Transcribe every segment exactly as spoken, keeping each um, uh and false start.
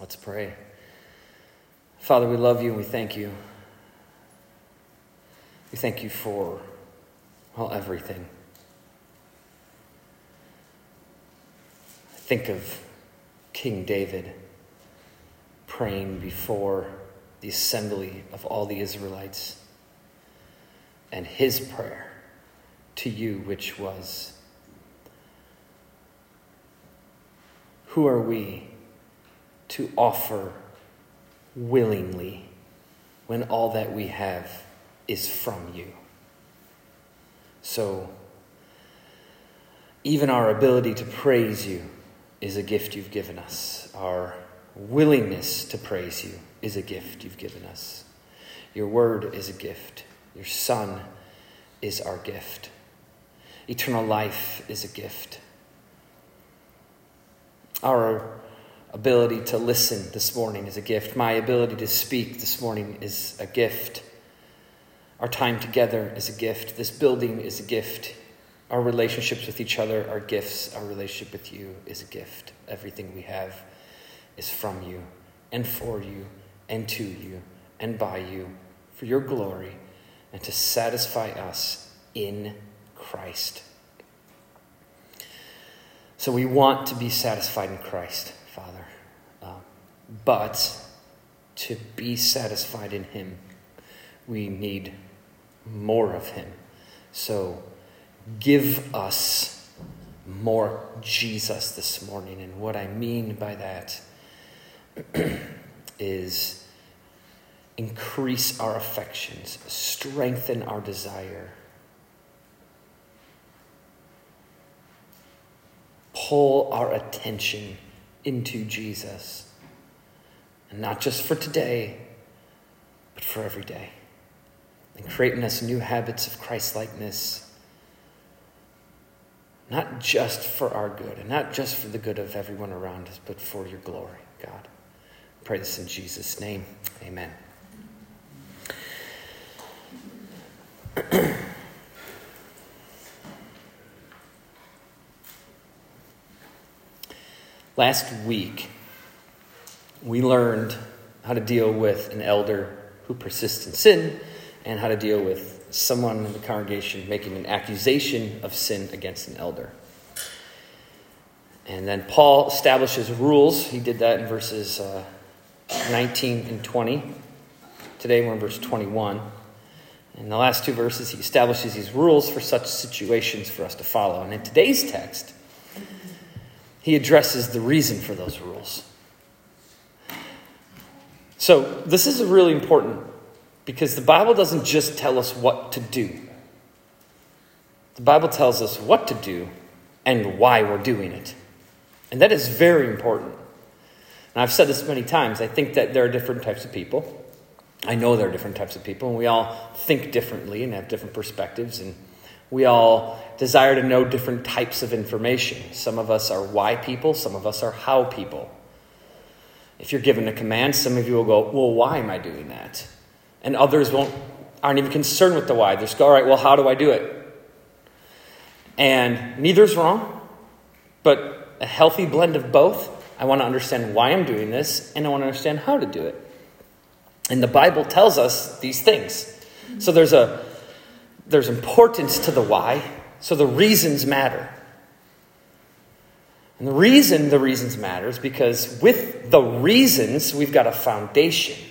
Let's pray. Father, we love you and we thank you. We thank you for, well, everything. I think of King David praying before the assembly of all the Israelites and his prayer to you, which was, who are we to offer willingly when all that we have is from you? So even our ability to praise you is a gift you've given us. Our willingness to praise you is a gift you've given us. Your word is a gift. Your Son is our gift. Eternal life is a gift. Our ability to listen this morning is a gift. My ability to speak this morning is a gift. Our time together is a gift. This building is a gift. Our relationships with each other are gifts. Our relationship with you is a gift. Everything we have is from you and for you and to you and by you for your glory and to satisfy us in Christ. So we want to be satisfied in Christ, Father, um, but to be satisfied in him, we need more of him. So give us more Jesus this morning. And what I mean by that is increase our affections, strengthen our desire, pull our attention into Jesus, and not just for today, but for every day, and create in us new habits of Christ-likeness, not just for our good, and not just for the good of everyone around us, but for your glory, God. I pray this in Jesus' name. Amen. Last week, we learned how to deal with an elder who persists in sin and how to deal with someone in the congregation making an accusation of sin against an elder. And then Paul establishes rules. He did that in verses uh, nineteen and twenty. Today we're in verse twenty-one. In the last two verses, he establishes these rules for such situations for us to follow. And in today's text, he addresses the reason for those rules. So this is really important because the Bible doesn't just tell us what to do. The Bible tells us what to do and why we're doing it. And that is very important. And I've said this many times. I think that there are different types of people. I know there are different types of people, and we all think differently and have different perspectives, and we all desire to know different types of information. Some of us are why people, some of us are how people. If you're given a command, some of you will go, well, why am I doing that? And others won't, aren't even concerned with the why. They just go, all right, well, how do I do it? And neither's wrong, but a healthy blend of both. I want to understand why I'm doing this, and I want to understand how to do it. And the Bible tells us these things. So there's a there's importance to the why, so the reasons matter. And the reason the reasons matter is because with the reasons, we've got a foundation.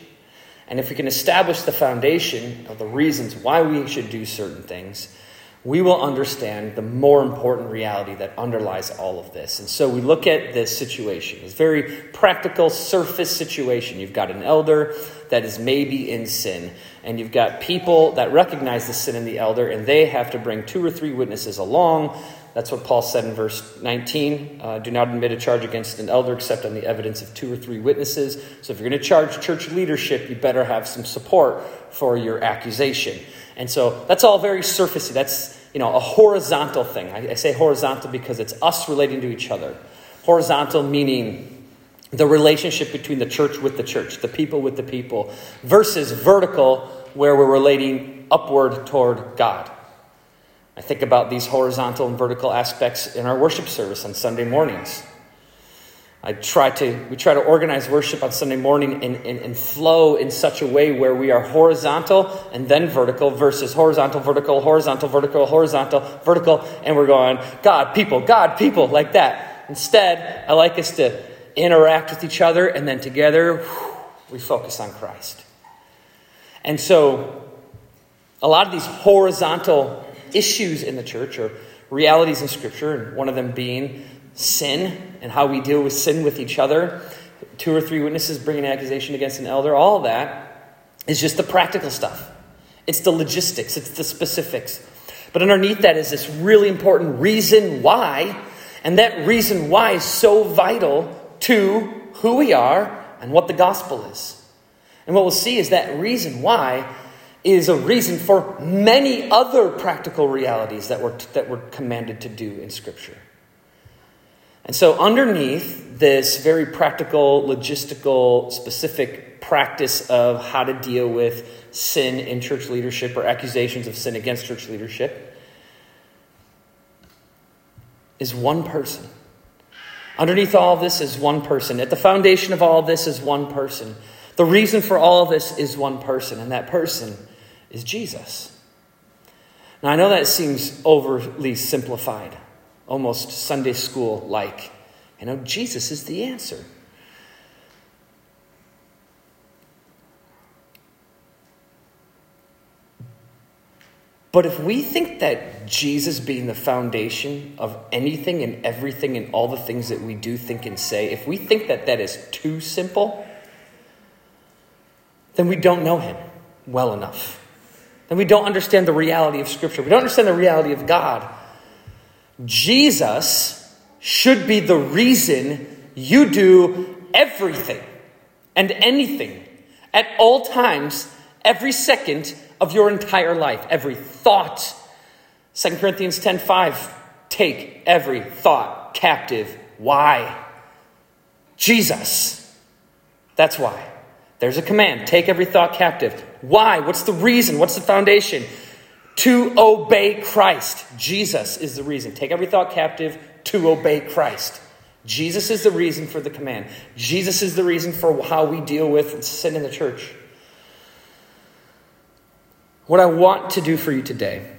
And if we can establish the foundation of the reasons why we should do certain things, we will understand the more important reality that underlies all of this. And so we look at this situation. It's a very practical surface situation. You've got an elder that is maybe in sin, and you've got people that recognize the sin in the elder, and they have to bring two or three witnesses along. That's what Paul said in verse nineteen. Uh, do not admit a charge against an elder except on the evidence of two or three witnesses. So if you're going to charge church leadership, you better have some support for your accusation. And so that's all very surfacey. That's, you know, a horizontal thing. I, I say horizontal because it's us relating to each other. Horizontal meaning the relationship between the church with the church, the people with the people, versus vertical where we're relating upward toward God. I think about these horizontal and vertical aspects in our worship service on Sunday mornings. I try to we try to organize worship on Sunday morning and, and, and flow in such a way where we are horizontal and then vertical versus horizontal, vertical, horizontal, vertical, horizontal, vertical, and we're going, God, people, God, people, like that. Instead, I like us to interact with each other, and then together we focus on Christ. And so a lot of these horizontal issues in the church are realities in Scripture, and one of them being sin and how we deal with sin with each other. Two or three witnesses bring an accusation against an elder. All that is just the practical stuff. It's the logistics. It's the specifics. But underneath that is this really important reason why. And that reason why is so vital to who we are and what the gospel is. And what we'll see is that reason why is a reason for many other practical realities that we're, that we're commanded to do in Scripture. And so underneath this very practical, logistical, specific practice of how to deal with sin in church leadership or accusations of sin against church leadership is one person. Underneath all of this is one person. At the foundation of all of this is one person. The reason for all of this is one person, and that person is Jesus. Now, I know that seems overly simplified, almost Sunday school-like. You know, Jesus is the answer. But if we think that Jesus being the foundation of anything and everything and all the things that we do, think, and say, if we think that that is too simple, then we don't know him well enough. Then we don't understand the reality of Scripture. We don't understand the reality of God. Jesus should be the reason you do everything and anything at all times, every second of your entire life, every thought. Second Corinthians ten five, take every thought captive. Why? Jesus. That's why. There's a command, take every thought captive. Why? What's the reason? What's the foundation? To obey Christ. Jesus is the reason. Take every thought captive to obey Christ. Jesus is the reason for the command. Jesus is the reason for how we deal with sin in the church. What I want to do for you today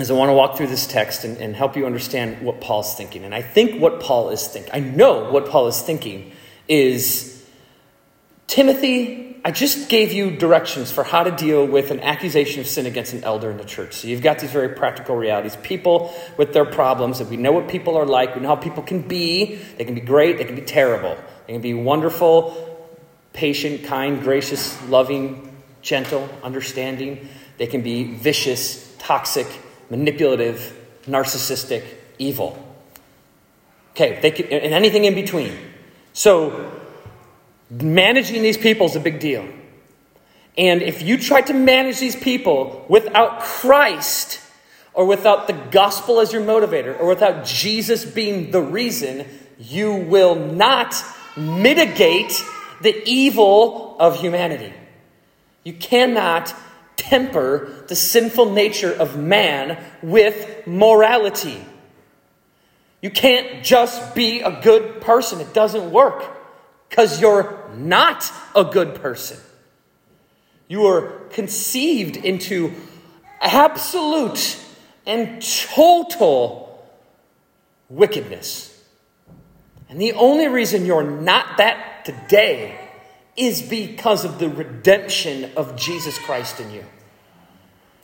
is I want to walk through this text and, and help you understand what Paul's thinking. And I think what Paul is thinking, I know what Paul is thinking is, Timothy, I just gave you directions for how to deal with an accusation of sin against an elder in the church. So you've got these very practical realities. People with their problems, and we know what people are like. We know how people can be. They can be great. They can be terrible. They can be wonderful, patient, kind, gracious, loving, gentle, understanding. They can be vicious, toxic, manipulative, narcissistic, evil. Okay, they can, and anything in between. So managing these people is a big deal. And if you try to manage these people without Christ or without the gospel as your motivator or without Jesus being the reason, you will not mitigate the evil of humanity. You cannot temper the sinful nature of man with morality. You can't just be a good person. It doesn't work. Because you're not a good person. You are conceived into absolute and total wickedness. And the only reason you're not that today is because of the redemption of Jesus Christ in you.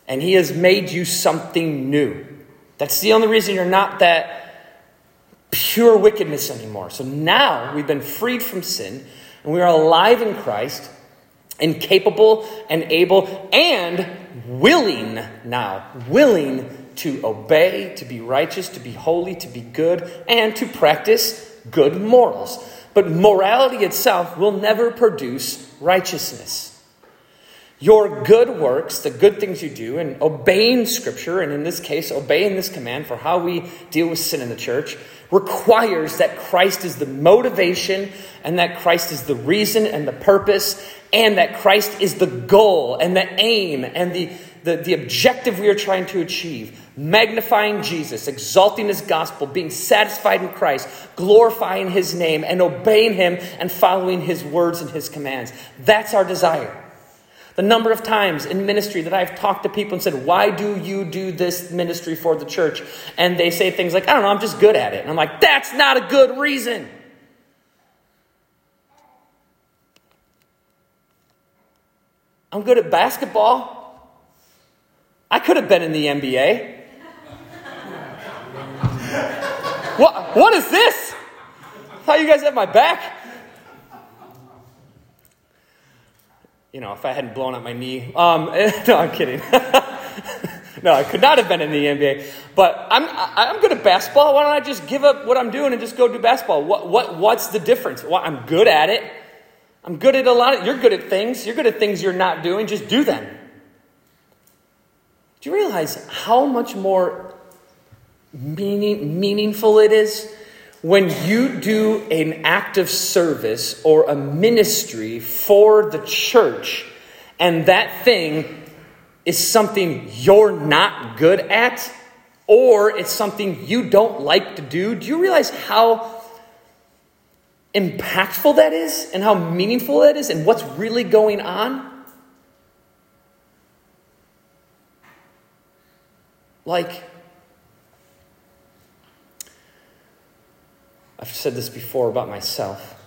And he has made you something new. That's the only reason you're not that pure wickedness anymore. So now we've been freed from sin and we are alive in Christ and capable and able and willing now, willing to obey, to be righteous, to be holy, to be good, and to practice good morals. But morality itself will never produce righteousness. Your good works, the good things you do, and obeying Scripture, and in this case, obeying this command for how we deal with sin in the church, requires that Christ is the motivation, and that Christ is the reason and the purpose, and that Christ is the goal and the aim and the, the, the objective we are trying to achieve. magnifying Jesus, exalting his gospel, being satisfied in Christ, glorifying his name and obeying him and following his words and his commands. That's our desire. The number of times in ministry that I've talked to people and said, why do you do this ministry for the church? And they say things like, I don't know, I'm just good at it. And I'm like, that's not a good reason. I'm good at basketball. I could have been in the N B A. What, what is this? How you guys have my back? You know, if I hadn't blown up my knee. Um, no, I'm kidding. No, I could not have been in the N B A. But I'm I'm good at basketball. Why don't I just give up what I'm doing and just go do basketball? What what what's the difference? Well, I'm good at it. I'm good at a lot of, you're good at things. You're good at things you're not doing. Just do them. Do you realize how much more meaning, meaningful it is when you do an act of service or a ministry for the church and that thing is something you're not good at or it's something you don't like to do? Do you realize how impactful that is and how meaningful that is and what's really going on? Like, I've said this before about myself.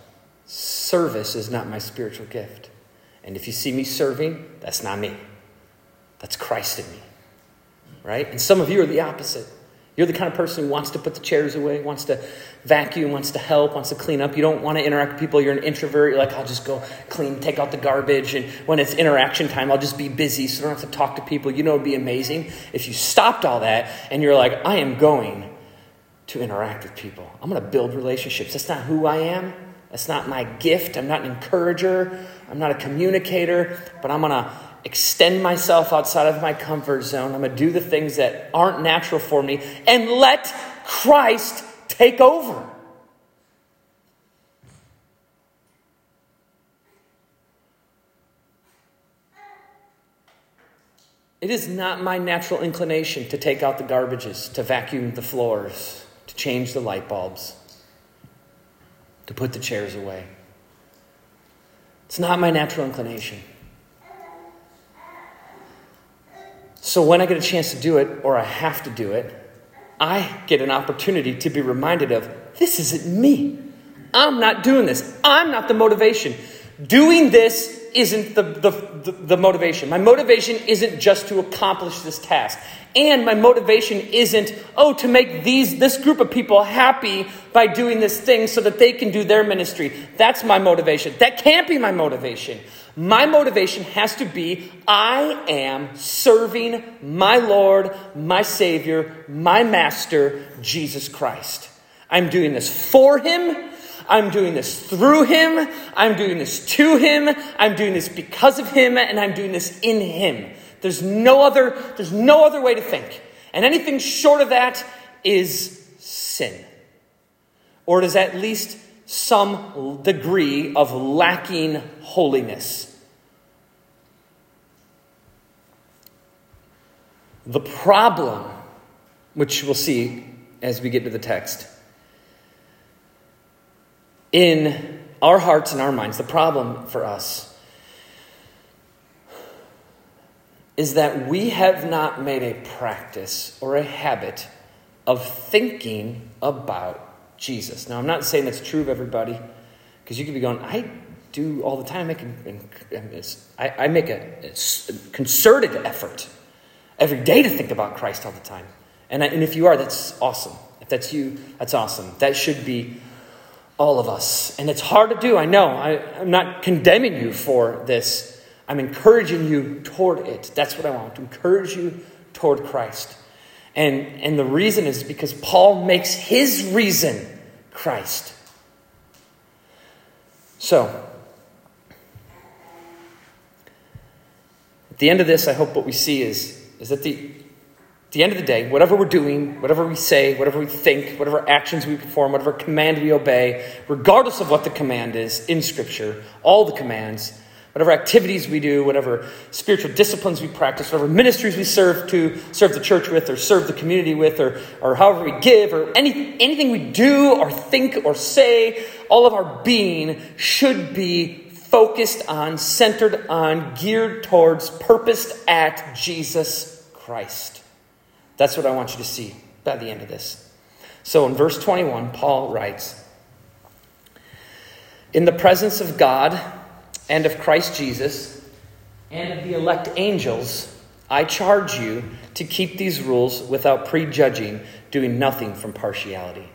Service is not my spiritual gift. And if you see me serving, that's not me. That's Christ in me, right? And some of you are the opposite. You're the kind of person who wants to put the chairs away, wants to vacuum, wants to help, wants to clean up. You don't want to interact with people. You're an introvert. You're like, I'll just go clean, take out the garbage. And when it's interaction time, I'll just be busy so I don't have to talk to people. You know, it'd be amazing if you stopped all that and you're like, I am going to interact with people. I'm going to build relationships. That's not who I am. That's not my gift. I'm not an encourager. I'm not a communicator, but I'm going to extend myself outside of my comfort zone. I'm going to do the things that aren't natural for me and let Christ take over. It is not my natural inclination to take out the garbages, to vacuum the floors, to change the light bulbs, to put the chairs away. It's not my natural inclination. So when I get a chance to do it, or I have to do it, I get an opportunity to be reminded of, this isn't me. I'm not doing this. I'm not the motivation. Doing this isn't the, the, the, the motivation. My motivation isn't just to accomplish this task. And my motivation isn't, oh, to make these this group of people happy by doing this thing so that they can do their ministry. That's my motivation. That can't be my motivation. My motivation has to be, I am serving my Lord, my Savior, my Master, Jesus Christ. I'm doing this for him. I'm doing this through him. I'm doing this to him. I'm doing this because of him, and I'm doing this in him. There's no other, there's no other way to think. And anything short of that is sin. Or it is at least some degree of lacking holiness. The problem, which we'll see as we get to the text, in our hearts and our minds, the problem for us is that we have not made a practice or a habit of thinking about Jesus. Now, I'm not saying that's true of everybody, because you could be going, I do all the time. I, can, I make a concerted effort every day to think about Christ all the time. And, I, and if you are, that's awesome. If that's you, that's awesome. That should be all of us. And it's hard to do. I know. I, I'm not condemning you for this. I'm encouraging you toward it. That's what I want, to encourage you toward Christ. And, and the reason is because Paul makes his reason Christ. So, at the end of this, I hope what we see is, is that the At the end of the day, whatever we're doing, whatever we say, whatever we think, whatever actions we perform, whatever command we obey, regardless of what the command is in Scripture, all the commands, Whatever activities we do, whatever spiritual disciplines we practice, whatever ministries we serve to serve the church with or serve the community with or, or however we give or any, anything we do or think or say, all of our being should be focused on, centered on, geared towards, purposed at Jesus Christ. That's what I want you to see by the end of this. So in verse twenty-one, Paul writes, in the presence of God and of Christ Jesus, and of the elect angels, I charge you to keep these rules without prejudging, doing nothing from partiality.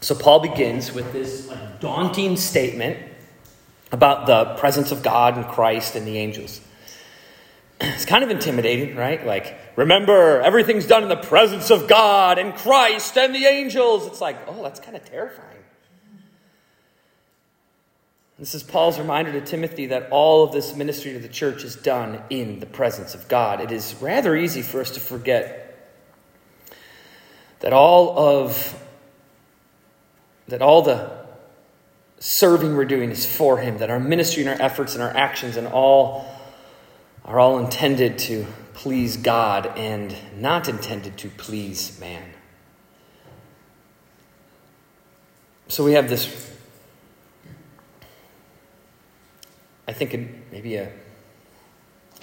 So Paul begins with this daunting statement about the presence of God and Christ and the angels. It's kind of intimidating, right? Like, remember, everything's done in the presence of God and Christ and the angels. It's like, oh, that's kind of terrifying. This is Paul's reminder to Timothy that all of this ministry to the church is done in the presence of God. It is rather easy for us to forget that all of that all the serving we're doing is for him, that our ministry and our efforts and our actions and all are all intended to please God and not intended to please man. So we have this, I think, maybe a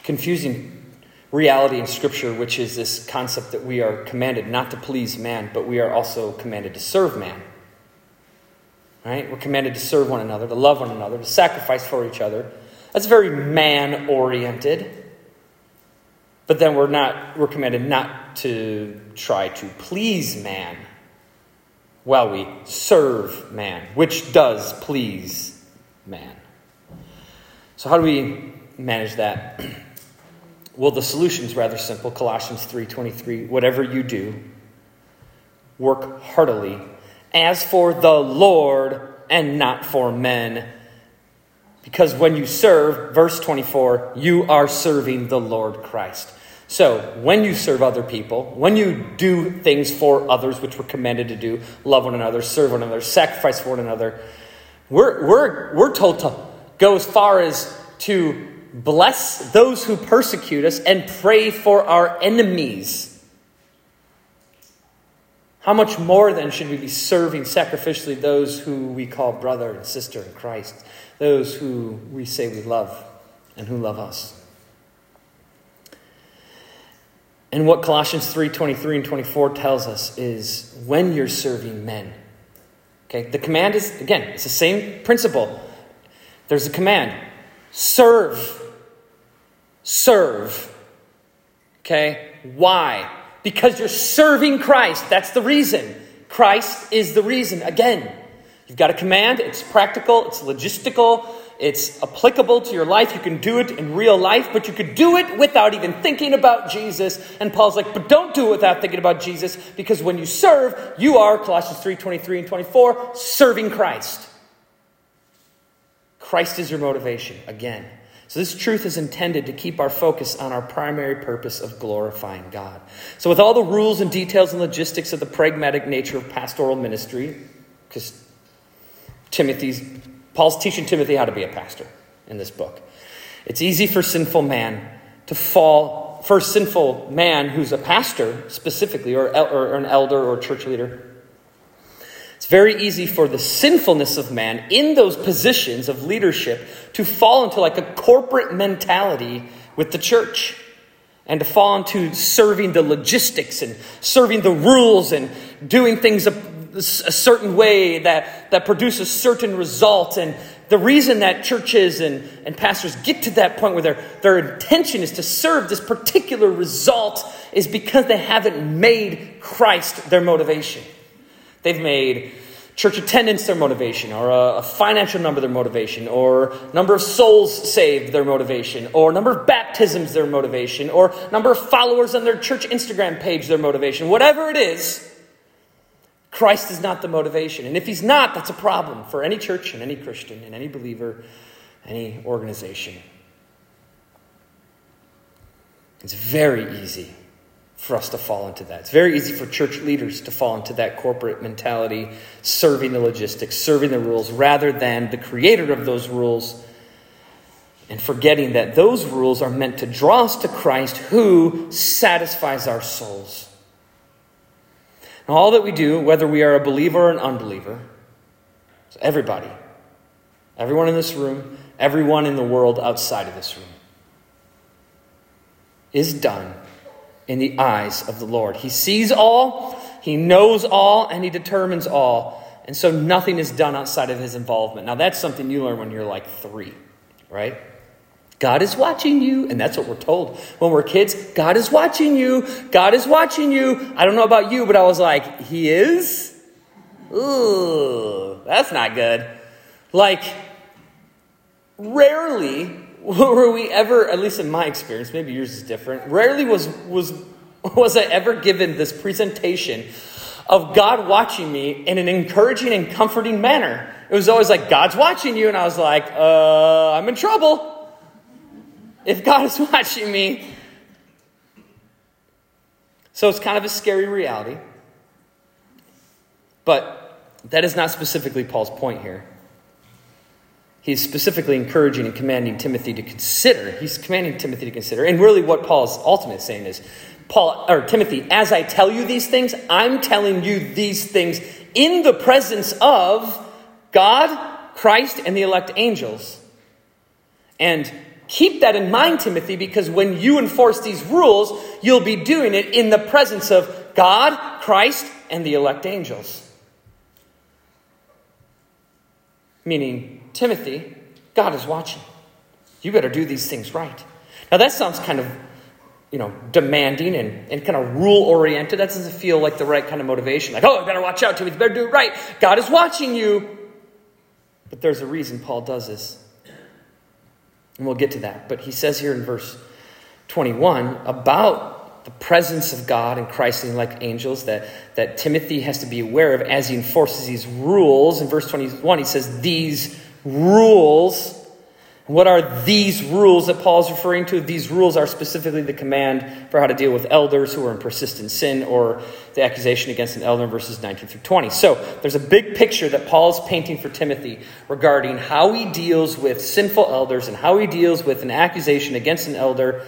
confusing reality in Scripture, which is this concept that we are commanded not to please man, but we are also commanded to serve man. Right? We're commanded to serve one another, to love one another, to sacrifice for each other. That's very man-oriented. But then we're not, we're commanded not to try to please man while we serve man, which does please man. So how do we manage that? Well, the solution's rather simple. Colossians three twenty-three, whatever you do, work heartily as for the Lord and not for men. Because when you serve, verse twenty-four, you are serving the Lord Christ. So when you serve other people, when you do things for others, which we're commanded to do, love one another, serve one another, sacrifice for one another, we're, we're, we're told to go as far as to bless those who persecute us and pray for our enemies. How much more then should we be serving sacrificially those who we call brother and sister in Christ, those who we say we love and who love us? And what Colossians three twenty-three and twenty-four tells us is when you're serving men, okay, the command is, again, it's the same principle. There's a command. Serve. Serve. Okay? Why? Because you're serving Christ. That's the reason. Christ is the reason. Again, you've got a command. It's practical. It's logistical. It's applicable to your life. You can do it in real life, but you could do it without even thinking about Jesus. And Paul's like, but don't do it without thinking about Jesus, because when you serve, you are, Colossians three twenty-three and twenty-four, serving Christ. Christ is your motivation, again. So this truth is intended to keep our focus on our primary purpose of glorifying God. So with all the rules and details and logistics of the pragmatic nature of pastoral ministry, because Timothy's, Paul's teaching Timothy how to be a pastor in this book. It's easy for sinful man to fall, for sinful man who's a pastor specifically, or, or an elder or church leader, it's very easy for the sinfulness of man in those positions of leadership to fall into like a corporate mentality with the church and to fall into serving the logistics and serving the rules and doing things a, a certain way that, that produces certain results. And the reason that churches and, and pastors get to that point where their, their intention is to serve this particular result is because they haven't made Christ their motivation. They've made church attendance their motivation, or a financial number their motivation, or number of souls saved their motivation, or number of baptisms their motivation, or number of followers on their church Instagram page their motivation. Whatever it is, Christ is not the motivation. And if he's not, that's a problem for any church and any Christian and any believer, any organization. It's very easy for us to fall into that. It's very easy for church leaders to fall into that corporate mentality, serving the logistics, serving the rules, rather than the creator of those rules, and forgetting that those rules are meant to draw us to Christ, who satisfies our souls. And all that we do, whether we are a believer or an unbeliever, so everybody, everyone in this room, everyone in the world outside of this room, is done in the eyes of the Lord. He sees all, he knows all, and he determines all. And so nothing is done outside of his involvement. Now that's something you learn when you're like three, right? God is watching you, and that's what we're told. When we're kids, God is watching you, God is watching you. I don't know about you, but I was like, he is? Ooh, that's not good. Like, rarely were we ever, at least in my experience, maybe yours is different, rarely was was was I ever given this presentation of God watching me in an encouraging and comforting manner. It was always like, God's watching you, and I was like, uh, I'm in trouble. If God is watching me. So it's kind of a scary reality. But that is not specifically Paul's point here. He's specifically encouraging and commanding Timothy to consider. He's commanding Timothy to consider. And really what Paul's ultimate saying is, Paul or Timothy, as I tell you these things, I'm telling you these things in the presence of God, Christ, and the elect angels. And keep that in mind, Timothy, because when you enforce these rules, you'll be doing it in the presence of God, Christ, and the elect angels. Meaning, Timothy, God is watching. You better do these things right. Now that sounds kind of, you know, demanding and, and kind of rule-oriented. That doesn't feel like the right kind of motivation. Like, oh, I better watch out, Timothy. You better do it right. God is watching you. But there's a reason Paul does this. And we'll get to that. But he says here in verse twenty-one about the presence of God and Christ and like angels that, that Timothy has to be aware of as he enforces these rules. In verse twenty-one, he says, these rules. What are these rules that Paul's referring to? These rules are specifically the command for how to deal with elders who are in persistent sin, or the accusation against an elder in verses nineteen through twenty. So there's a big picture that Paul's painting for Timothy regarding how he deals with sinful elders and how he deals with an accusation against an elder.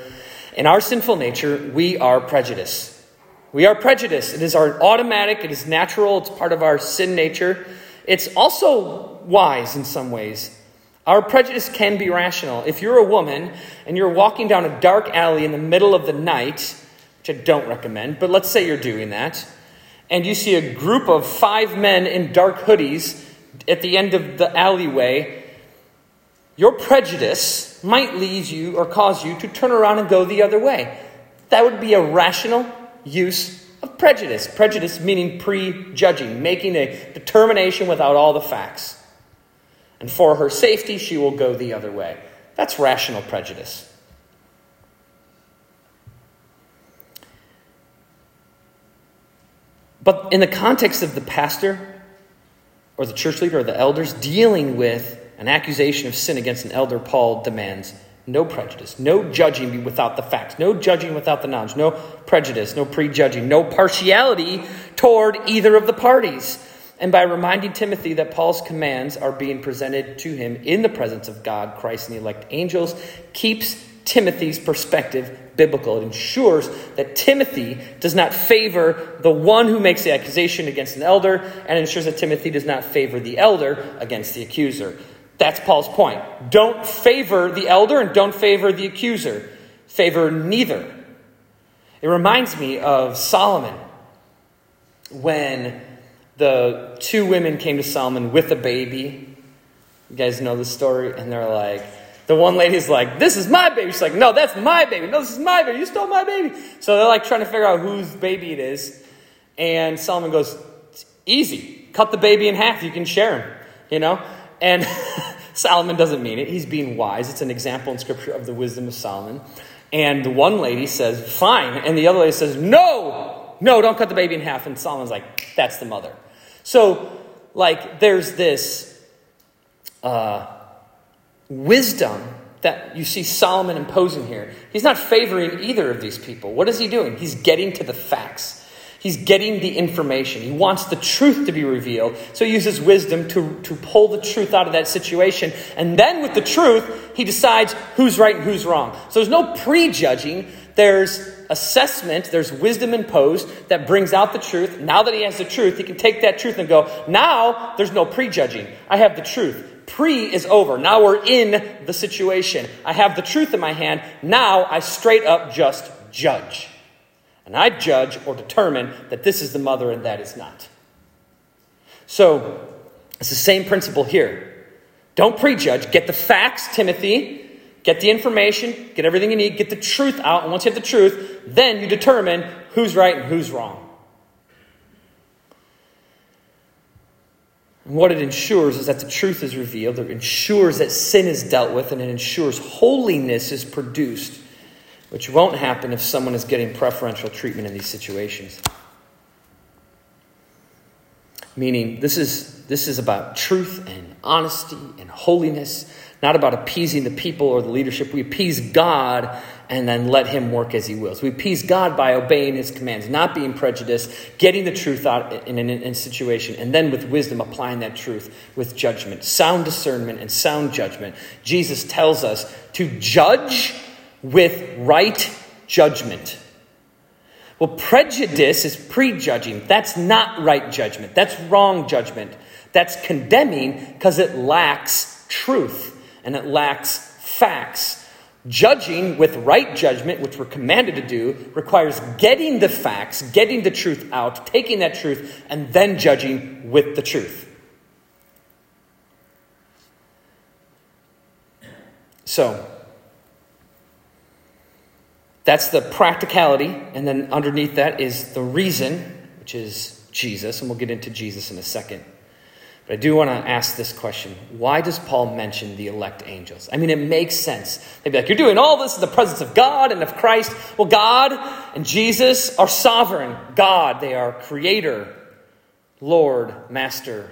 In our sinful nature, we are prejudiced. We are prejudiced. It is our automatic, it is natural, it's part of our sin nature. It's also wise in some ways. Our prejudice can be rational. If you're a woman and you're walking down a dark alley in the middle of the night, which I don't recommend, but let's say you're doing that, and you see a group of five men in dark hoodies at the end of the alleyway, your prejudice might lead you or cause you to turn around and go the other way. That would be a rational use of prejudice. Prejudice meaning prejudging, making a determination without all the facts. And for her safety, she will go the other way. That's rational prejudice. But in the context of the pastor or the church leader or the elders dealing with an accusation of sin against an elder, Paul demands no prejudice, no judging without the facts, no judging without the knowledge, no prejudice, no prejudging, no partiality toward either of the parties. And by reminding Timothy that Paul's commands are being presented to him in the presence of God, Christ, and the elect angels, keeps Timothy's perspective biblical. It ensures that Timothy does not favor the one who makes the accusation against an elder, and ensures that Timothy does not favor the elder against the accuser. That's Paul's point. Don't favor the elder and don't favor the accuser. Favor neither. It reminds me of Solomon when the two women came to Solomon with a baby. You guys know the story. And they're like, the one lady's like, this is my baby. She's like, no, that's my baby. No, this is my baby. You stole my baby. So they're like trying to figure out whose baby it is. And Solomon goes, it's easy. Cut the baby in half. You can share him, you know. And Solomon doesn't mean it. He's being wise. It's an example in Scripture of the wisdom of Solomon. And the one lady says, fine. And the other lady says, no, no, don't cut the baby in half. And Solomon's like, that's the mother. So, like, there's this uh, wisdom that you see Solomon imposing here. He's not favoring either of these people. What is he doing? He's getting to the facts. He's getting the information. He wants the truth to be revealed. So he uses wisdom to, to pull the truth out of that situation. And then with the truth, he decides who's right and who's wrong. So there's no prejudging. There's assessment. There's wisdom imposed that brings out the truth. Now that he has the truth, he can take that truth and go, now there's no prejudging. I have the truth. Pre is over. Now we're in the situation. I have the truth in my hand. Now I straight up just judge. And I judge or determine that this is the mother and that is not. So it's the same principle here. Don't prejudge. Get the facts, Timothy. Get the information. Get everything you need. Get the truth out. And once you have the truth, then you determine who's right and who's wrong. And what it ensures is that the truth is revealed. It ensures that sin is dealt with, and it ensures holiness is produced, which won't happen if someone is getting preferential treatment in these situations. Meaning, this is this is about truth and honesty and holiness, not about appeasing the people or the leadership. We appease God and then let him work as he wills. We appease God by obeying his commands, not being prejudiced, getting the truth out in a situation, and then with wisdom applying that truth with judgment, sound discernment and sound judgment. Jesus tells us to judge with right judgment. Well, prejudice is prejudging. That's not right judgment. That's wrong judgment. That's condemning because it lacks truth and it lacks facts. Judging with right judgment, which we're commanded to do, requires getting the facts, getting the truth out, taking that truth, and then judging with the truth. So, that's the practicality, and then underneath that is the reason, which is Jesus, and we'll get into Jesus in a second. But I do want to ask this question. Why does Paul mention the elect angels? I mean, it makes sense. They'd be like, you're doing all this in the presence of God and of Christ. Well, God and Jesus are sovereign. God, they are creator, Lord, master.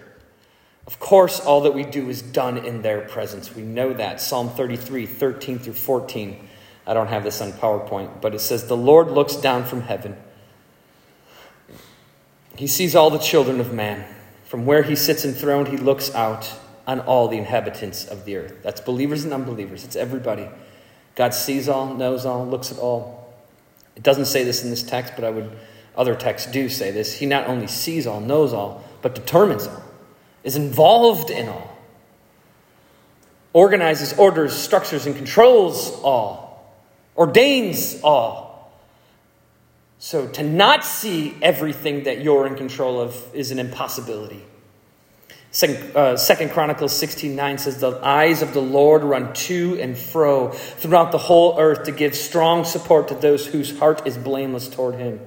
Of course, all that we do is done in their presence. We know that. Psalm thirty-three, thirteen through fourteen. I don't have this on PowerPoint, but it says, the Lord looks down from heaven. He sees all the children of man. From where he sits enthroned, he looks out on all the inhabitants of the earth. That's believers and unbelievers. It's everybody. God sees all, knows all, looks at all. It doesn't say this in this text, but I would. Other texts do say this. He not only sees all, knows all, but determines all, is involved in all, organizes, orders, structures, and controls all, ordains all. So to not see everything that you're in control of is an impossibility. Second, uh, Second Chronicles sixteen nine says, the eyes of the Lord run to and fro throughout the whole earth to give strong support to those whose heart is blameless toward him.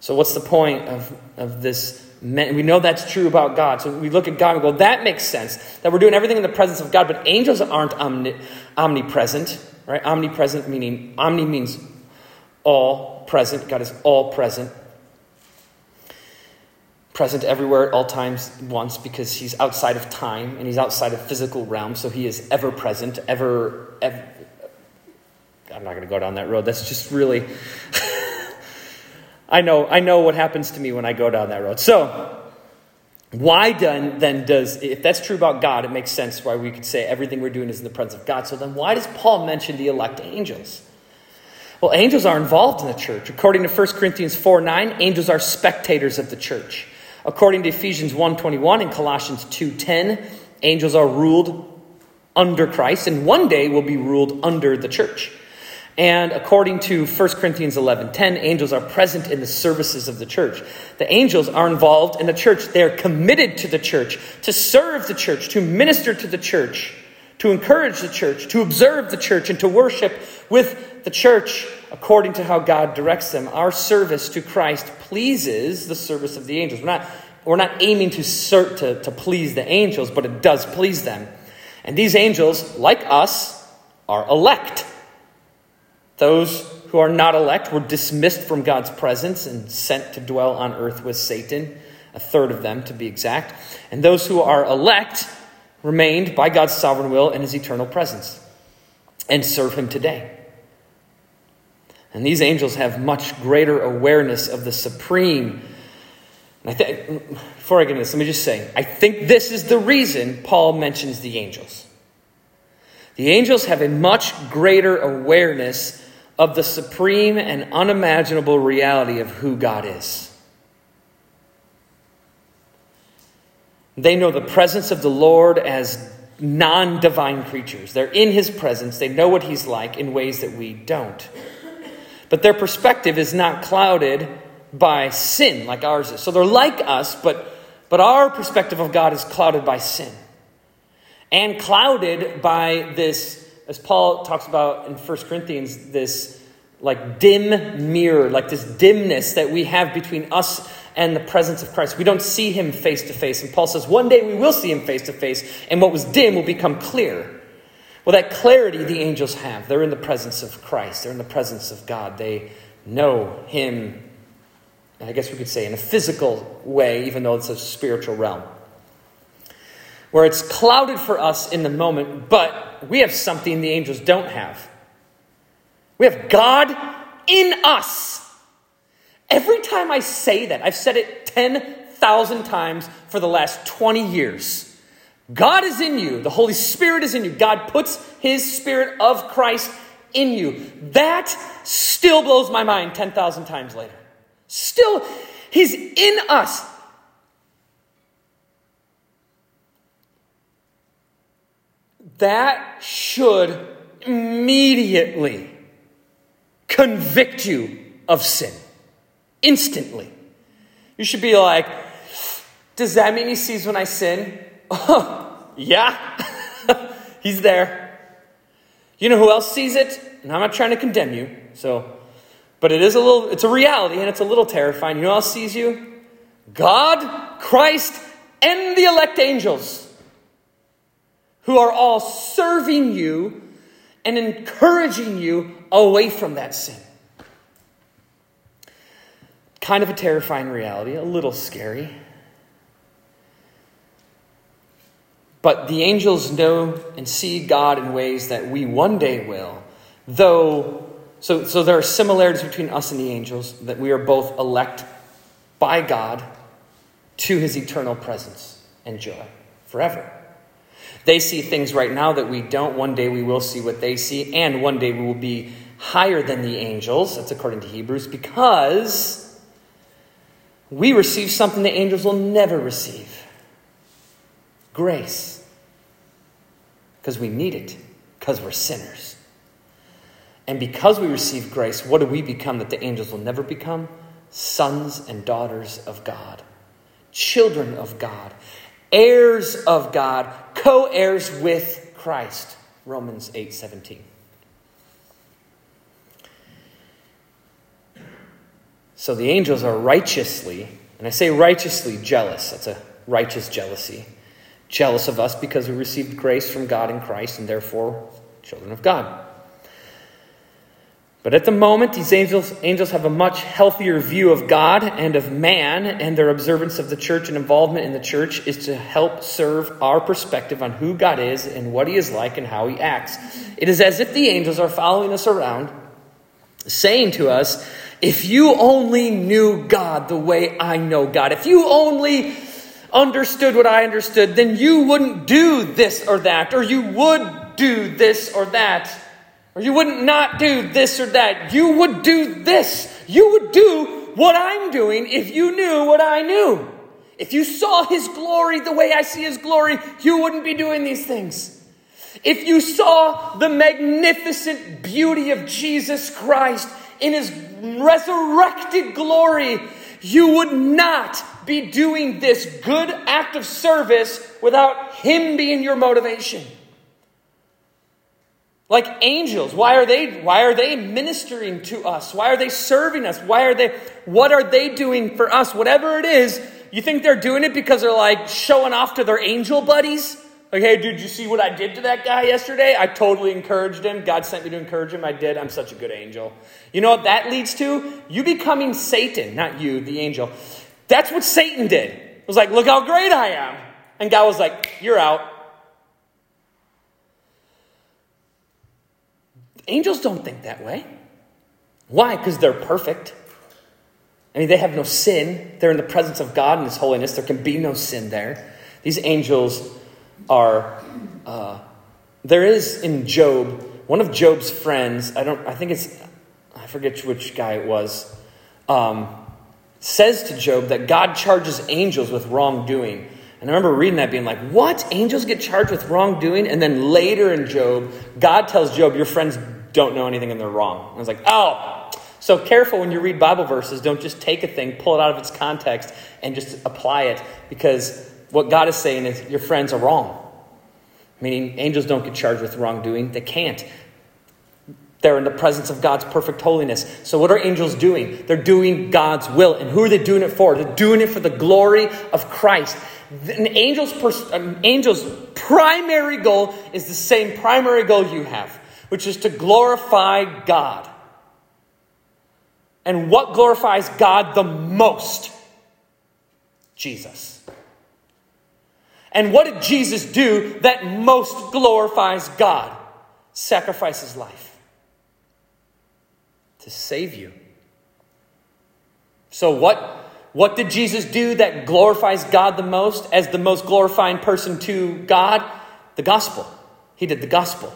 So what's the point of, of this? We know that's true about God. So we look at God and go, that makes sense. That we're doing everything in the presence of God, but angels aren't omni- omnipresent. Right? Omnipresent meaning, omni means all. Present. God is all present. Present everywhere at all times once, because he's outside of time and he's outside of physical realm. So he is ever present, ever. ever I'm not going to go down that road. That's just really. I know. I know what happens to me when I go down that road. So why then, then does, if that's true about God, it makes sense why we could say everything we're doing is in the presence of God. So then why does Paul mention the elect angels? Well, angels are involved in the church. According to First Corinthians four nine, angels are spectators of the church. According to Ephesians one twenty-one and Colossians two ten, angels are ruled under Christ and one day will be ruled under the church. And according to First Corinthians eleven ten, angels are present in the services of the church. The angels are involved in the church. They are committed to the church, to serve the church, to minister to the church, to encourage the church, to observe the church, and to worship with the church according to how God directs them. Our service to Christ pleases the service of the angels. We're not, we're not aiming to, ser- to, to please the angels, but it does please them. And these angels, like us, are elect. Those who are not elect were dismissed from God's presence and sent to dwell on earth with Satan, a third of them to be exact. And those who are elect remained by God's sovereign will in his eternal presence. and serve him today. And these angels have much greater awareness of the supreme. And I think, before I get into this, let me just say, I think this is the reason Paul mentions the angels. The angels have a much greater awareness of the supreme and unimaginable reality of who God is. They know the presence of the Lord as non-divine creatures. They're in his presence. They know what he's like in ways that we don't. But their perspective is not clouded by sin like ours is. So they're like us, but, but our perspective of God is clouded by sin. And clouded by this, as Paul talks about in First Corinthians, this like dim mirror, like this dimness that we have between us and the presence of Christ. We don't see him face to face. And Paul says, one day we will see him face to face, and what was dim will become clear. Well, that clarity the angels have. They're in the presence of Christ. They're in the presence of God. They know him, and I guess we could say in a physical way, even though it's a spiritual realm, where it's clouded for us in the moment, but we have something the angels don't have. We have God in us. Every time I say that, I've said it ten thousand times for the last twenty years. God is in you. The Holy Spirit is in you. God puts his Spirit of Christ in you. That still blows my mind ten thousand times later. Still, he's in us. That should immediately convict you of sin. Instantly. You should be like, does that mean he sees when I sin? Oh, yeah. He's there. You know who else sees it? And I'm not trying to condemn you, so, but it is a little, it's a reality and it's a little terrifying. You know who else sees you? God, Christ, and the elect angels, who are all serving you and encouraging you away from that sin. Kind of a terrifying reality, a little scary. But the angels know and see God in ways that we one day will. Though, so, so there are similarities between us and the angels, that we are both elect by God to his eternal presence and joy forever. They see things right now that we don't. One day we will see what they see, and one day we will be higher than the angels. That's according to Hebrews, because we receive something the angels will never receive. Grace. Because we need it. Because we're sinners. And because we receive grace, what do we become that the angels will never become? Sons and daughters of God. Children of God. Heirs of God, co-heirs with Christ, Romans eight seventeen. So the angels are righteously, and I say righteously jealous. That's a righteous jealousy. Jealous of us because we received grace from God in Christ, and therefore children of God. But at the moment, these angels, angels have a much healthier view of God and of man, and their observance of the church and involvement in the church is to help serve our perspective on who God is and what he is like and how he acts. It is as if the angels are following us around, saying to us, if you only knew God the way I know God, if you only understood what I understood, then you wouldn't do this or that, or you would do this or that. Or you wouldn't not do this or that. You would do this. You would do what I'm doing if you knew what I knew. If you saw his glory the way I see his glory, you wouldn't be doing these things. If you saw the magnificent beauty of Jesus Christ in his resurrected glory, you would not be doing this good act of service without him being your motivation. Like angels, why are they why are they ministering to us? Why are they serving us? Why are they what are they doing for us? Whatever it is, you think they're doing it because they're like showing off to their angel buddies? Like, hey, dude, you see what I did to that guy yesterday? I totally encouraged him. God sent me to encourage him. I did. I'm such a good angel. You know what that leads to? You becoming Satan, not you, the angel. That's what Satan did. It was like, look how great I am. And God was like, you're out. Angels don't think that way. Why? Because they're perfect. I mean, they have no sin. They're in the presence of God and His holiness. There can be no sin there. These angels are... Uh, there is in Job, one of Job's friends, I don't, I think it's, I forget which guy it was, um, says to Job that God charges angels with wrongdoing. And I remember reading that being like, what? Angels get charged with wrongdoing? And then later in Job, God tells Job, your friends don't know anything and they're wrong. And I was like, oh, so careful when you read Bible verses. Don't just take a thing, pull it out of its context and just apply it. Because what God is saying is your friends are wrong. Meaning angels don't get charged with wrongdoing. They can't. They're in the presence of God's perfect holiness. So what are angels doing? They're doing God's will. And who are they doing it for? They're doing it for the glory of Christ. An angel's, pers- an angel's primary goal is the same primary goal you have, which is to glorify God. And what glorifies God the most? Jesus. And what did Jesus do that most glorifies God? Sacrifice His life. To save you. So what, what did Jesus do that glorifies God the most as the most glorifying person to God? The gospel. He did the gospel.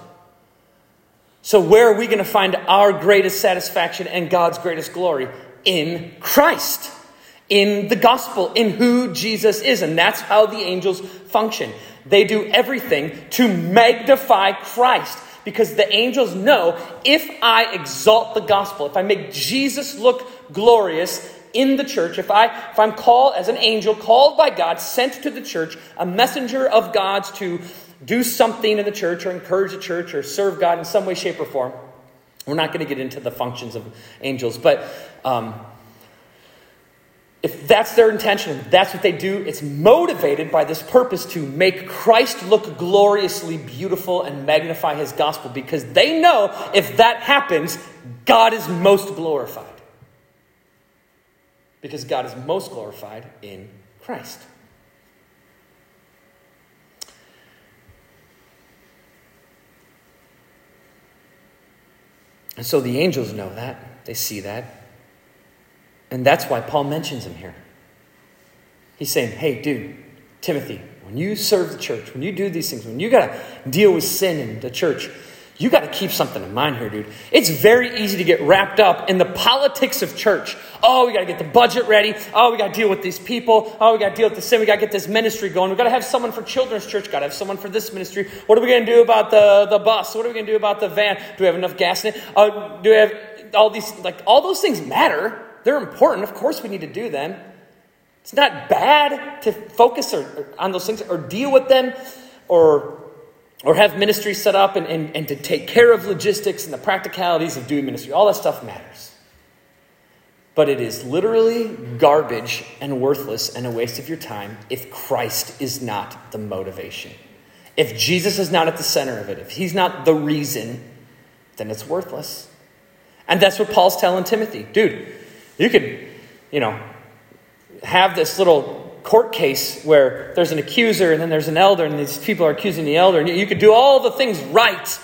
So where are we going to find our greatest satisfaction and God's greatest glory? In Christ. In the gospel. In who Jesus is. And that's how the angels function. They do everything to magnify Christ. Because the angels know, if I exalt the gospel, if I make Jesus look glorious in the church, if, I, if I'm called as an angel, called by God, sent to the church, a messenger of God's to do something in the church or encourage the church or serve God in some way, shape, or form. We're not going to get into the functions of angels, but um, if that's their intention, that's what they do. It's motivated by this purpose to make Christ look gloriously beautiful and magnify His gospel, because they know if that happens, God is most glorified. Because God is most glorified in Christ. And so the angels know that. They see that. And that's why Paul mentions him here. He's saying, hey, dude, Timothy, when you serve the church, when you do these things, when you got to deal with sin in the church, you got to keep something in mind here, dude. It's very easy to get wrapped up in the politics of church. Oh, we got to get the budget ready. Oh, we got to deal with these people. Oh, we got to deal with the sin. We got to get this ministry going. We got to have someone for children's church. Got to have someone for this ministry. What are we going to do about the, the bus? What are we going to do about the van? Do we have enough gas in it? Uh, do we have all these, like, all those things matter. They're important. Of course we need to do them. It's not bad to focus or, or on those things or deal with them or Or have ministry set up and, and, and to take care of logistics and the practicalities of doing ministry. All that stuff matters. But it is literally garbage and worthless and a waste of your time if Christ is not the motivation. If Jesus is not at the center of it, if He's not the reason, then it's worthless. And that's what Paul's telling Timothy. Dude, you could, you know, have this little court case where there's an accuser and then there's an elder and these people are accusing the elder, and you could do all the things right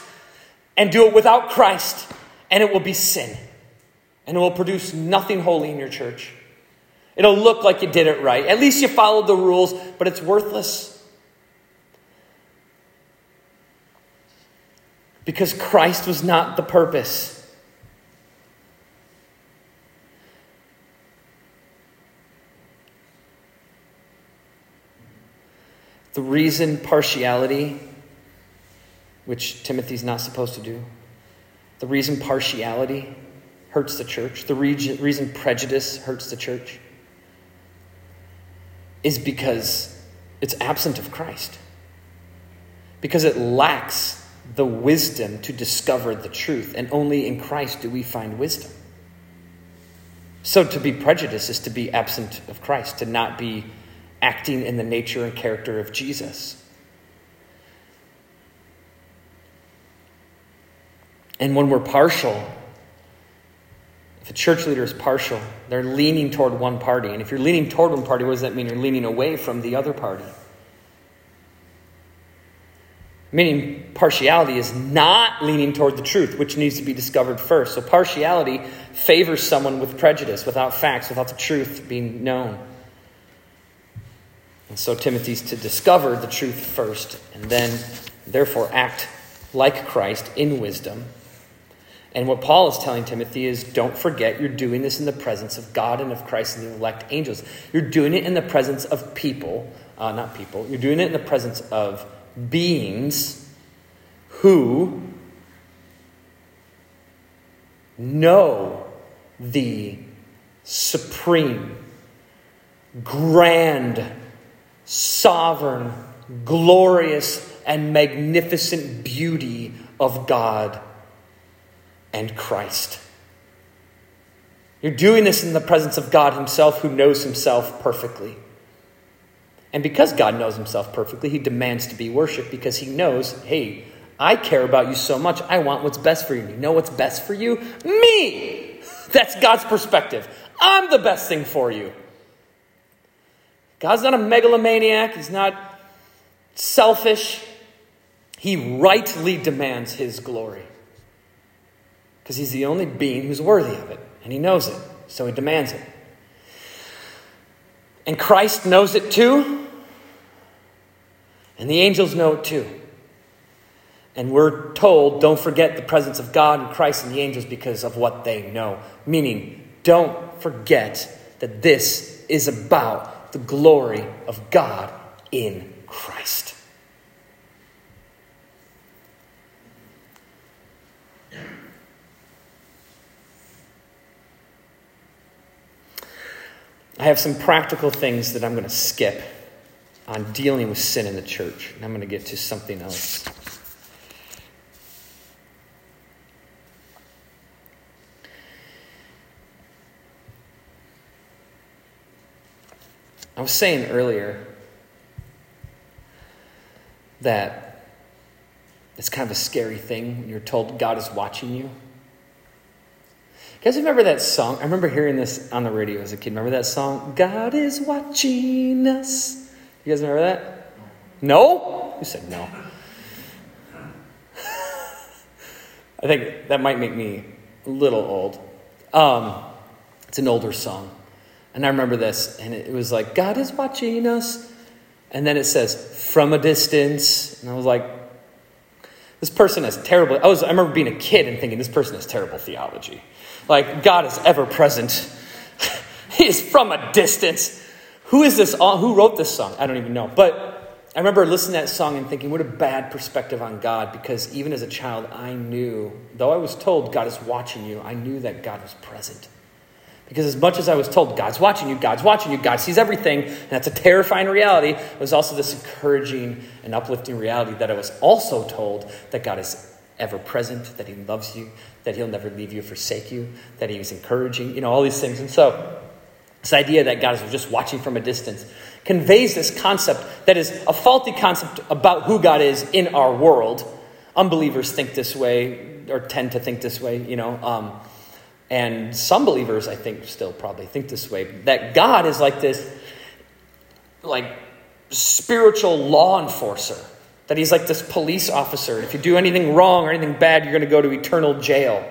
and do it without Christ, and it will be sin, and it will produce nothing holy in your church. It'll look like you did it right. At least you followed the rules, but it's worthless. Because Christ was not the purpose. The reason partiality, which Timothy's not supposed to do, the reason partiality hurts the church, the reason prejudice hurts the church, is because it's absent of Christ. Because it lacks the wisdom to discover the truth, and only in Christ do we find wisdom. So to be prejudiced is to be absent of Christ, to not be acting in the nature and character of Jesus. And when we're partial, if a church leader is partial, they're leaning toward one party. And if you're leaning toward one party, what does that mean? You're leaning away from the other party. Meaning partiality is not leaning toward the truth, which needs to be discovered first. So partiality favors someone with prejudice, without facts, without the truth being known. And so Timothy's to discover the truth first, and then therefore act like Christ in wisdom. And what Paul is telling Timothy is, don't forget you're doing this in the presence of God and of Christ and the elect angels. You're doing it in the presence of people, uh, not people. You're doing it in the presence of beings who know the supreme, grand, sovereign, glorious, and magnificent beauty of God and Christ. You're doing this in the presence of God himself, who knows himself perfectly. And because God knows himself perfectly, he demands to be worshiped, because he knows, hey, I care about you so much. I want what's best for you. You know what's best for you? Me! That's God's perspective. I'm the best thing for you. God's not a megalomaniac. He's not selfish. He rightly demands his glory, because he's the only being who's worthy of it, and he knows it, so he demands it. And Christ knows it too, and the angels know it too. And we're told, don't forget the presence of God and Christ and the angels because of what they know. Meaning, don't forget that this is about the glory of God in Christ. I have some practical things that I'm going to skip on dealing with sin in the church, and I'm going to get to something else. I was saying earlier that it's kind of a scary thing when you're told God is watching you. You guys remember that song? I remember hearing this on the radio as a kid. Remember that song? God is watching us. You guys remember that? No? You said no. I think that might make me a little old. Um, it's an older song. And I remember this. And it was like, God is watching us. And then it says, from a distance. And I was like, this person has terrible. I was. I remember being a kid and thinking, this person has terrible theology. Like, God is ever present. He is from a distance. Who is this? Who wrote this song? I don't even know. But I remember listening to that song and thinking, what a bad perspective on God. Because even as a child, I knew, though I was told God is watching you, I knew that God was present. Because as much as I was told God's watching you, God's watching you, God sees everything, and that's a terrifying reality, it was also this encouraging and uplifting reality that I was also told that God is ever present, that he loves you, that he'll never leave you or forsake you, that he is encouraging, you know, all these things. And so this idea that God is just watching from a distance conveys this concept that is a faulty concept about who God is in our world. Unbelievers think this way, or tend to think this way, you know. Um, and some believers, I think, still probably think this way, that God is like this, like, spiritual law enforcer. That he's like this police officer. If you do anything wrong or anything bad, you're going to go to eternal jail.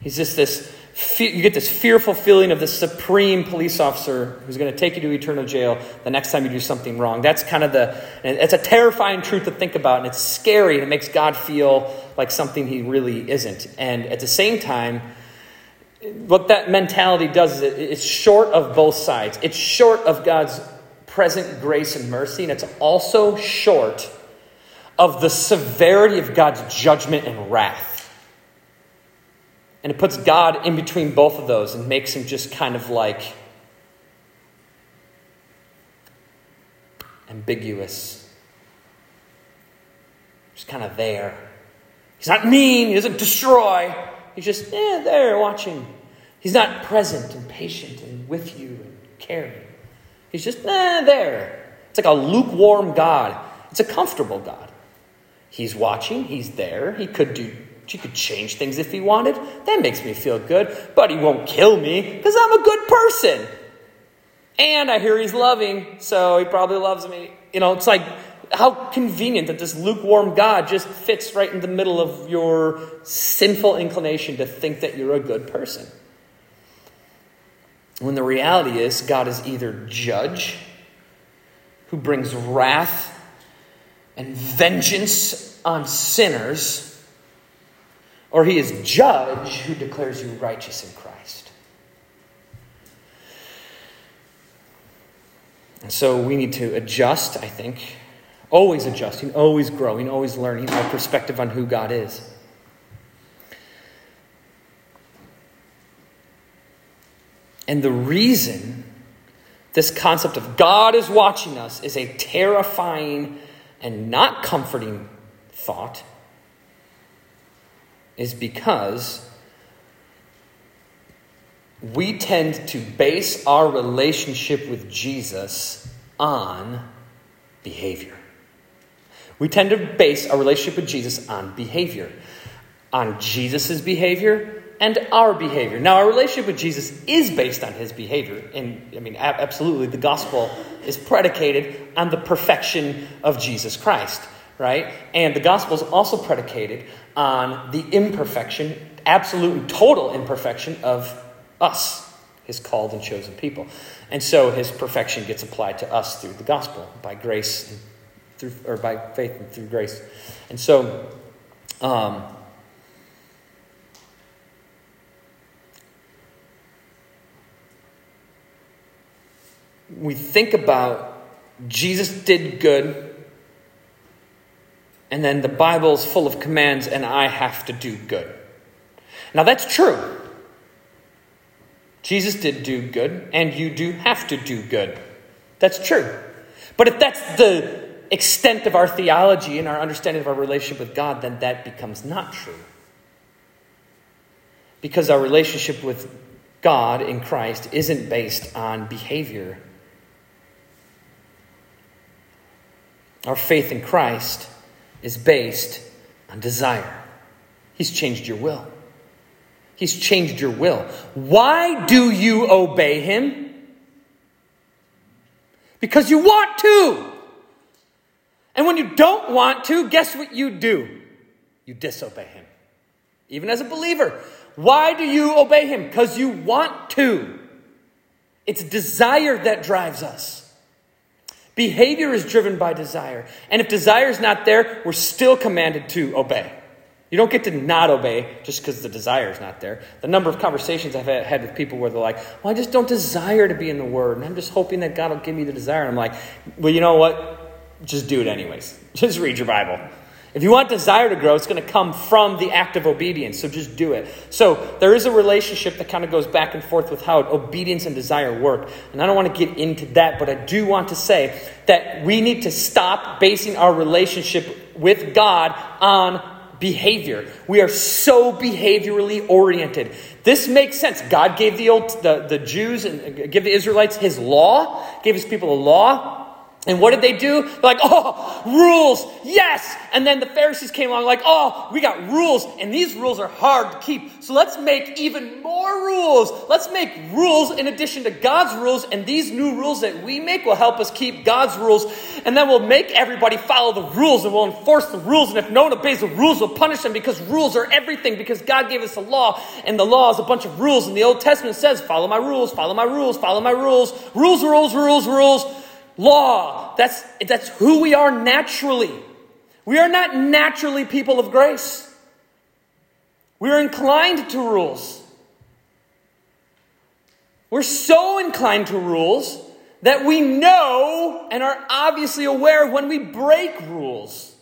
He's just this, you get this fearful feeling of the supreme police officer who's going to take you to eternal jail the next time you do something wrong. That's kind of the, and it's a terrifying truth to think about, and it's scary, and it makes God feel like something he really isn't. And at the same time, what that mentality does is it, it's short of both sides. It's short of God's present grace and mercy, and it's also short of the severity of God's judgment and wrath. And it puts God in between both of those and makes him just kind of like ambiguous. Just kind of there. He's not mean. He doesn't destroy. He's just eh, there watching. He's not present and patient and with you and caring. He's just eh, there. It's like a lukewarm God. It's a comfortable God. He's watching. He's there. He could do. He could change things if he wanted. That makes me feel good. But he won't kill me because I'm a good person. And I hear he's loving, so he probably loves me. You know, it's like How convenient that this lukewarm God just fits right in the middle of your sinful inclination to think that you're a good person. When the reality is God is either judge, who brings wrath and vengeance on sinners, or he is judge, who declares you righteous in Christ. And so we need to adjust, I think, always adjusting, always growing, always learning our perspective on who God is. And the reason this concept of God is watching us is a terrifying and not comforting thought is because we tend to base our relationship with Jesus on behavior. We tend to base our relationship with Jesus on behavior, on Jesus' behavior and our behavior. Now, our relationship with Jesus is based on his behavior. And I mean, absolutely, the gospel is predicated on the perfection of Jesus Christ, right? And the gospel is also predicated on the imperfection, absolute and total imperfection of us, his called and chosen people. And so his perfection gets applied to us through the gospel, by grace and Through, or by faith and through grace. And so um, we think about Jesus did good, and then the Bible is full of commands, and I have to do good. Now that's true. Jesus did do good, and you do have to do good. That's true. But if that's the extent of our theology and our understanding of our relationship with God, then that becomes not true. Because our relationship with God in Christ isn't based on behavior. Our faith in Christ is based on desire. He's changed your will. He's changed your will. Why do you obey him? Because you want to. And when you don't want to, guess what you do? You disobey him. Even as a believer. Why do you obey him? Because you want to. It's desire that drives us. Behavior is driven by desire. And if desire is not there, we're still commanded to obey. You don't get to not obey just because the desire is not there. The number of conversations I've had with people where they're like, well, I just don't desire to be in the Word, and I'm just hoping that God will give me the desire. And I'm like, well, you know what? Just do it anyways. Just read your Bible. If you want desire to grow, it's going to come from the act of obedience. So just do it. So there is a relationship that kind of goes back and forth with how obedience and desire work. And I don't want to get into that, but I do want to say that we need to stop basing our relationship with God on behavior. We are so behaviorally oriented. This makes sense. God gave the old the, the Jews and give the Israelites his law, gave his people a law. And what did they do? They're like, oh, rules, yes. And then the Pharisees came along like, oh, we got rules, and these rules are hard to keep. So let's make even more rules. Let's make rules in addition to God's rules, and these new rules that we make will help us keep God's rules. And then we'll make everybody follow the rules, and we'll enforce the rules. And if no one obeys the rules, we'll punish them, because rules are everything, because God gave us a law, and the law is a bunch of rules. And the Old Testament says, follow my rules, follow my rules, follow my rules, rules, rules, rules, rules. Law, that's that's who we are naturally. We are not naturally people of grace. We are inclined to rules. We're so inclined to rules that we know and are obviously aware when we break rules.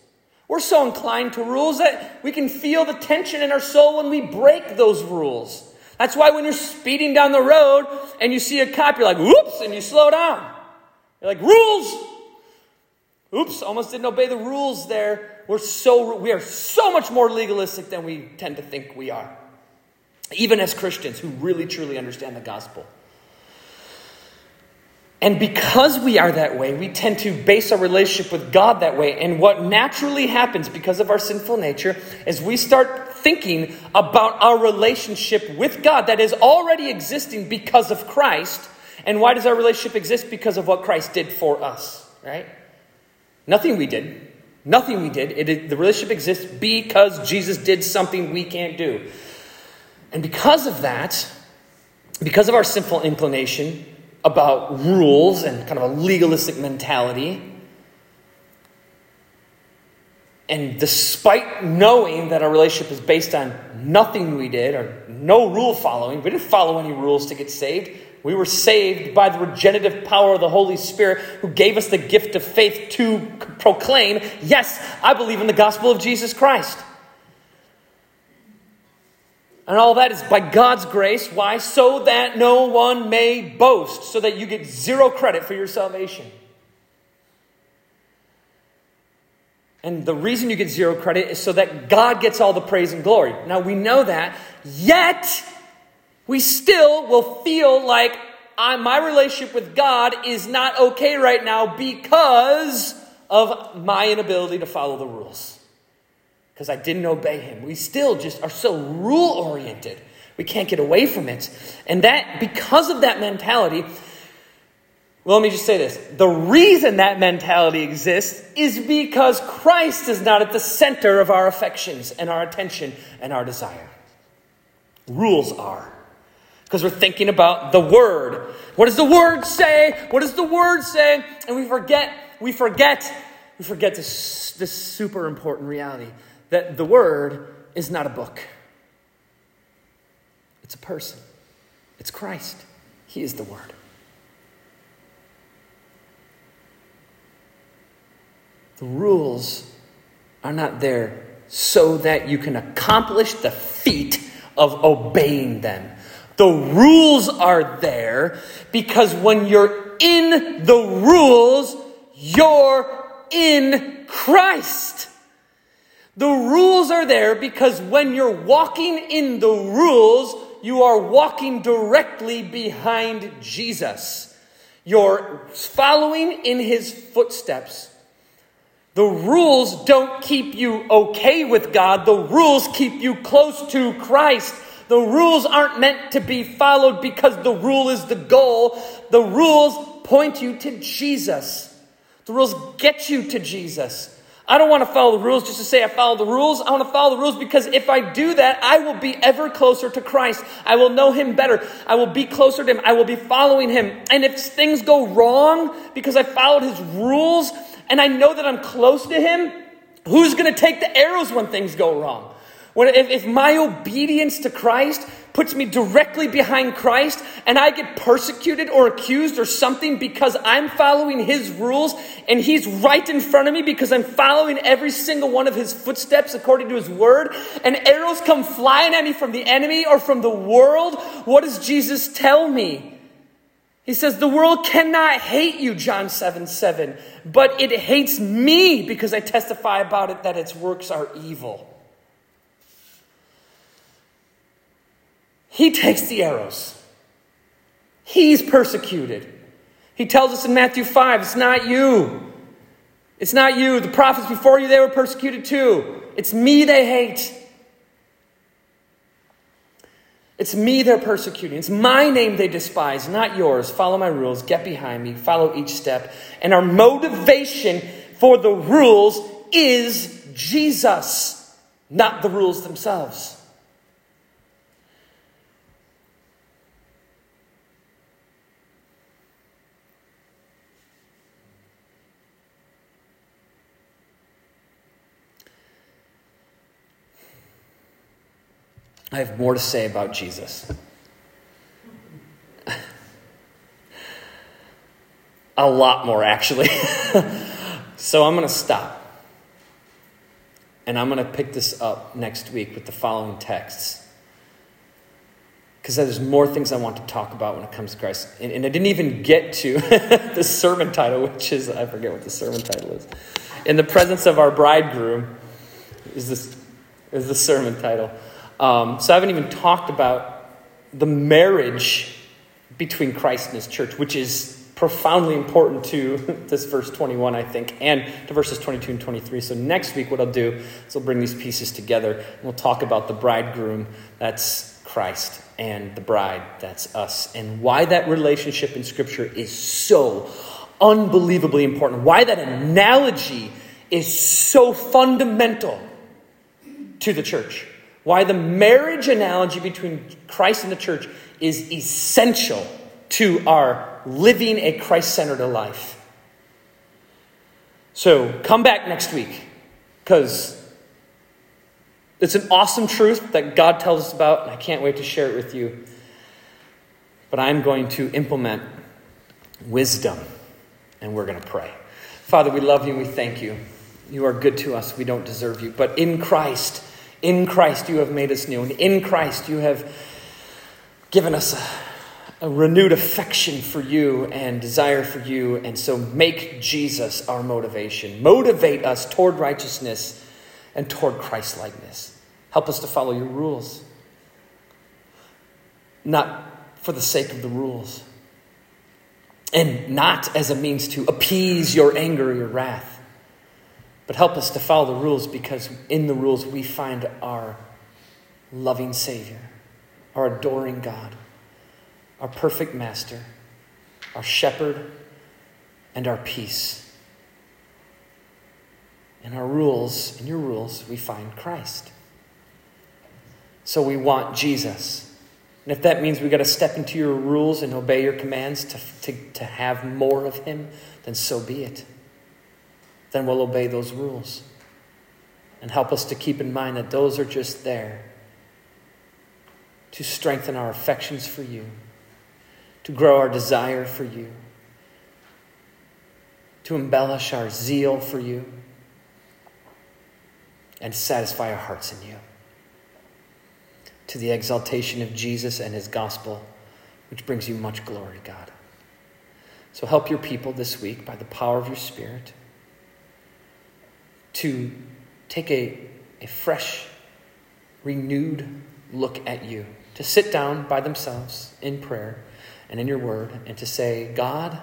We're so inclined to rules that we can feel the tension in our soul when we break those rules. That's why when you're speeding down the road and you see a cop, you're like, whoops, and you slow down. You're like, rules! Oops, almost didn't obey the rules there. We're so, we are so much more legalistic than we tend to think we are. Even as Christians who really, truly understand the gospel. And because we are that way, we tend to base our relationship with God that way. And what naturally happens because of our sinful nature is we start thinking about our relationship with God that is already existing because of Christ. And why does our relationship exist? Because of what Christ did for us, right? Nothing we did. Nothing we did. It, the relationship exists because Jesus did something we can't do. And because of that, because of our sinful inclination about rules and kind of a legalistic mentality, and despite knowing that our relationship is based on nothing we did or no rule following, we didn't follow any rules to get saved. We were saved by the regenerative power of the Holy Spirit who gave us the gift of faith to proclaim, yes, I believe in the gospel of Jesus Christ. And all that is by God's grace. Why? So that no one may boast, so that you get zero credit for your salvation. And the reason you get zero credit is so that God gets all the praise and glory. Now, we know that, yet we still will feel like I, my relationship with God is not okay right now because of my inability to follow the rules. Because I didn't obey him. We still just are so rule-oriented. We can't get away from it. And that, because of that mentality, well, let me just say this. The reason that mentality exists is because Christ is not at the center of our affections and our attention and our desire. Rules are. Because we're thinking about the word. What does the word say? What does the word say? And we forget, we forget, we forget this, this super important reality that the word is not a book. It's a person. It's Christ. He is the word. The rules are not there so that you can accomplish the feat of obeying them. The rules are there because when you're in the rules, you're in Christ. The rules are there because when you're walking in the rules, you are walking directly behind Jesus. You're following in his footsteps. The rules don't keep you okay with God. The rules keep you close to Christ. The rules aren't meant to be followed because the rule is the goal. The rules point you to Jesus. The rules get you to Jesus. I don't want to follow the rules just to say I follow the rules. I want to follow the rules because if I do that, I will be ever closer to Christ. I will know him better. I will be closer to him. I will be following him. And if things go wrong because I followed his rules, and I know that I'm close to him, who's going to take the arrows when things go wrong? When, if, if my obedience to Christ puts me directly behind Christ and I get persecuted or accused or something because I'm following his rules and he's right in front of me because I'm following every single one of his footsteps according to his word and arrows come flying at me from the enemy or from the world, what does Jesus tell me? He says, the world cannot hate you, John seven seven, but it hates me because I testify about it that its works are evil. He takes the arrows. He's persecuted. He tells us in Matthew five, it's not you. It's not you. The prophets before you, they were persecuted too. It's me they hate. It's me they're persecuting. It's my name they despise, not yours. Follow my rules. Get behind me. Follow each step. And our motivation for the rules is Jesus, not the rules themselves. I have more to say about Jesus. A lot more, actually. So I'm going to stop. And I'm going to pick this up next week with the following texts. Because there's more things I want to talk about when it comes to Christ. And, and I didn't even get to the sermon title, which is, I forget what the sermon title is. In the Presence of Our Bridegroom is this is the sermon title. Um, so I haven't even talked about the marriage between Christ and his church, which is profoundly important to this verse twenty-one, I think, and to verses twenty-two and twenty-three. So next week what I'll do is I'll bring these pieces together, and we'll talk about the bridegroom, that's Christ, and the bride, that's us, and why that relationship in Scripture is so unbelievably important. Why that analogy is so fundamental to the church. Why the marriage analogy between Christ and the church is essential to our living a Christ-centered life. So come back next week, because it's an awesome truth that God tells us about, and I can't wait to share it with you. But I'm going to implement wisdom, and we're going to pray. Father, we love you and we thank you. You are good to us. We don't deserve you. But in Christ, in Christ, you have made us new. And in Christ, you have given us a, a renewed affection for you and desire for you. And so make Jesus our motivation. Motivate us toward righteousness and toward Christ-likeness. Help us to follow your rules. Not for the sake of the rules. And not as a means to appease your anger or your wrath. But help us to follow the rules, because in the rules we find our loving Savior, our adoring God, our perfect Master, our Shepherd, and our peace. In our rules, in your rules, we find Christ. So we want Jesus. And if that means we got to step into your rules and obey your commands to, to, to have more of him, then so be it. Then we'll obey those rules. And help us to keep in mind that those are just there to strengthen our affections for you, to grow our desire for you, to embellish our zeal for you, and satisfy our hearts in you. To the exaltation of Jesus and his gospel, which brings you much glory, God. So help your people this week by the power of your Spirit to take a, a fresh, renewed look at you, to sit down by themselves in prayer and in your word, and to say, God,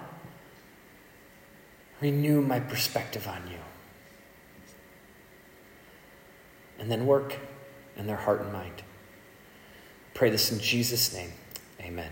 renew my perspective on you. And then work in their heart and mind. Pray this in Jesus' name. Amen.